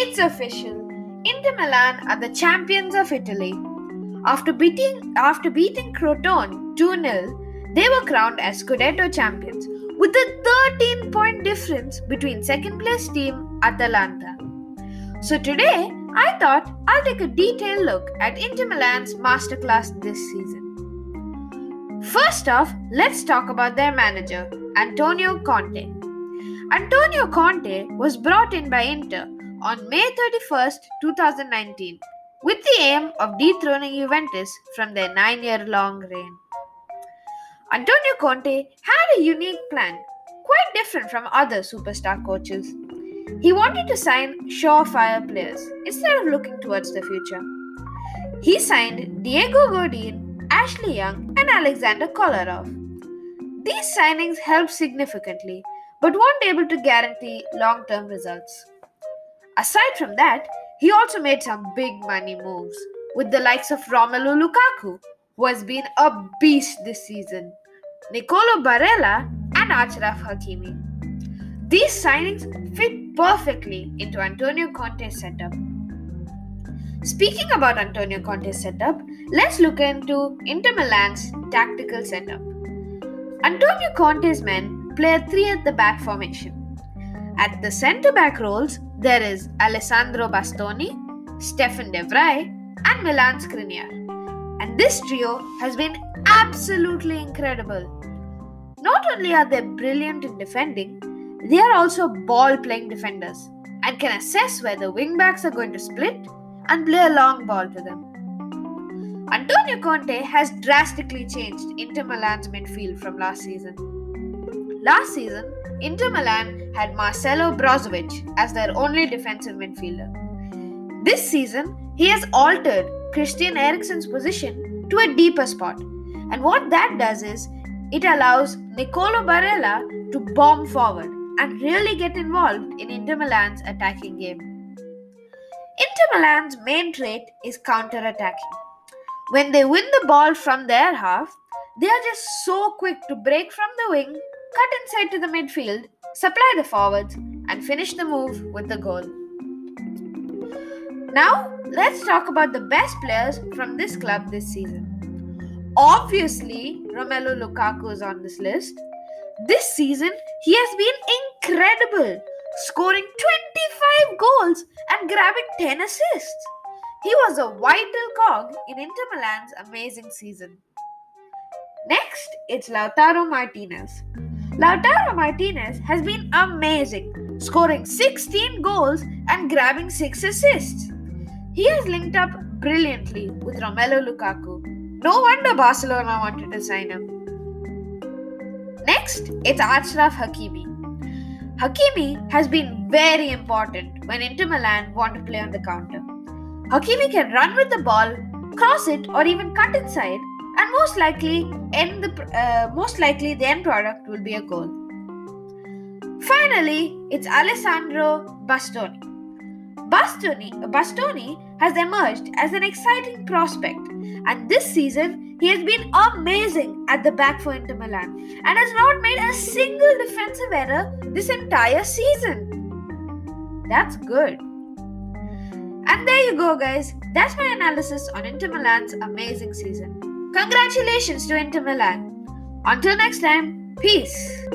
It's official. Inter Milan are the champions of Italy. After beating Crotone 2-0, they were crowned as Scudetto champions with a 13-point difference between second-place team Atalanta. So today, I thought I'll take a detailed look at Inter Milan's masterclass this season. First off, let's talk about their manager, Antonio Conte. Antonio Conte was brought in by Inter on May 31, 2019, with the aim of dethroning Juventus from their 9-year-long reign. Antonio Conte had a unique plan, quite different from other superstar coaches. He wanted to sign surefire players instead of looking towards the future. He signed Diego Godin, Ashley Young, and Alexander Kolarov. These signings helped significantly, but weren't able to guarantee long-term results. Aside from that, he also made some big money moves with the likes of Romelu Lukaku, who has been a beast this season, Nicolo Barella, and Achraf Hakimi. These signings fit perfectly into Antonio Conte's setup. Speaking about Antonio Conte's setup, let's look into Inter Milan's tactical setup. Antonio Conte's men play a 3 at the back formation. At the centre-back roles, there is Alessandro Bastoni, Stefan de Vrij, and Milan Skriniar. And this trio has been absolutely incredible. Not only are they brilliant in defending, they are also ball-playing defenders and can assess where the wingbacks are going to split and play a long ball to them. Antonio Conte has drastically changed Inter Milan's midfield from last season. Last season, Inter Milan had Marcelo Brozovic as their only defensive midfielder. This season, he has altered Christian Eriksen's position to a deeper spot, and what that does is it allows Nicolo Barella to bomb forward and really get involved in Inter Milan's attacking game. Inter Milan's main trait is counter-attacking. When they win the ball from their half, they are just so quick to break from the wing, cut inside to the midfield, supply the forwards, and finish the move with the goal. Now, let's talk about the best players from this club this season. Obviously, Romelu Lukaku is on this list. This season, he has been incredible, scoring 25 goals and grabbing 10 assists. He was a vital cog in Inter Milan's amazing season. Next, it's Lautaro Martinez. Lautaro Martinez has been amazing, scoring 16 goals and grabbing 6 assists. He has linked up brilliantly with Romelu Lukaku. No wonder Barcelona wanted to sign him. Next, it's Achraf Hakimi. Hakimi has been very important when Inter Milan want to play on the counter. Hakimi can run with the ball, cross it, or even cut inside, and most likely the end product will be a goal. Finally, it's Alessandro Bastoni. Bastoni has emerged as an exciting prospect, and this season he has been amazing at the back for Inter Milan and has not made a single defensive error this entire season. That's good. And there you go, guys. That's my analysis on Inter Milan's amazing season. Congratulations to Inter Milan. Until next time, peace.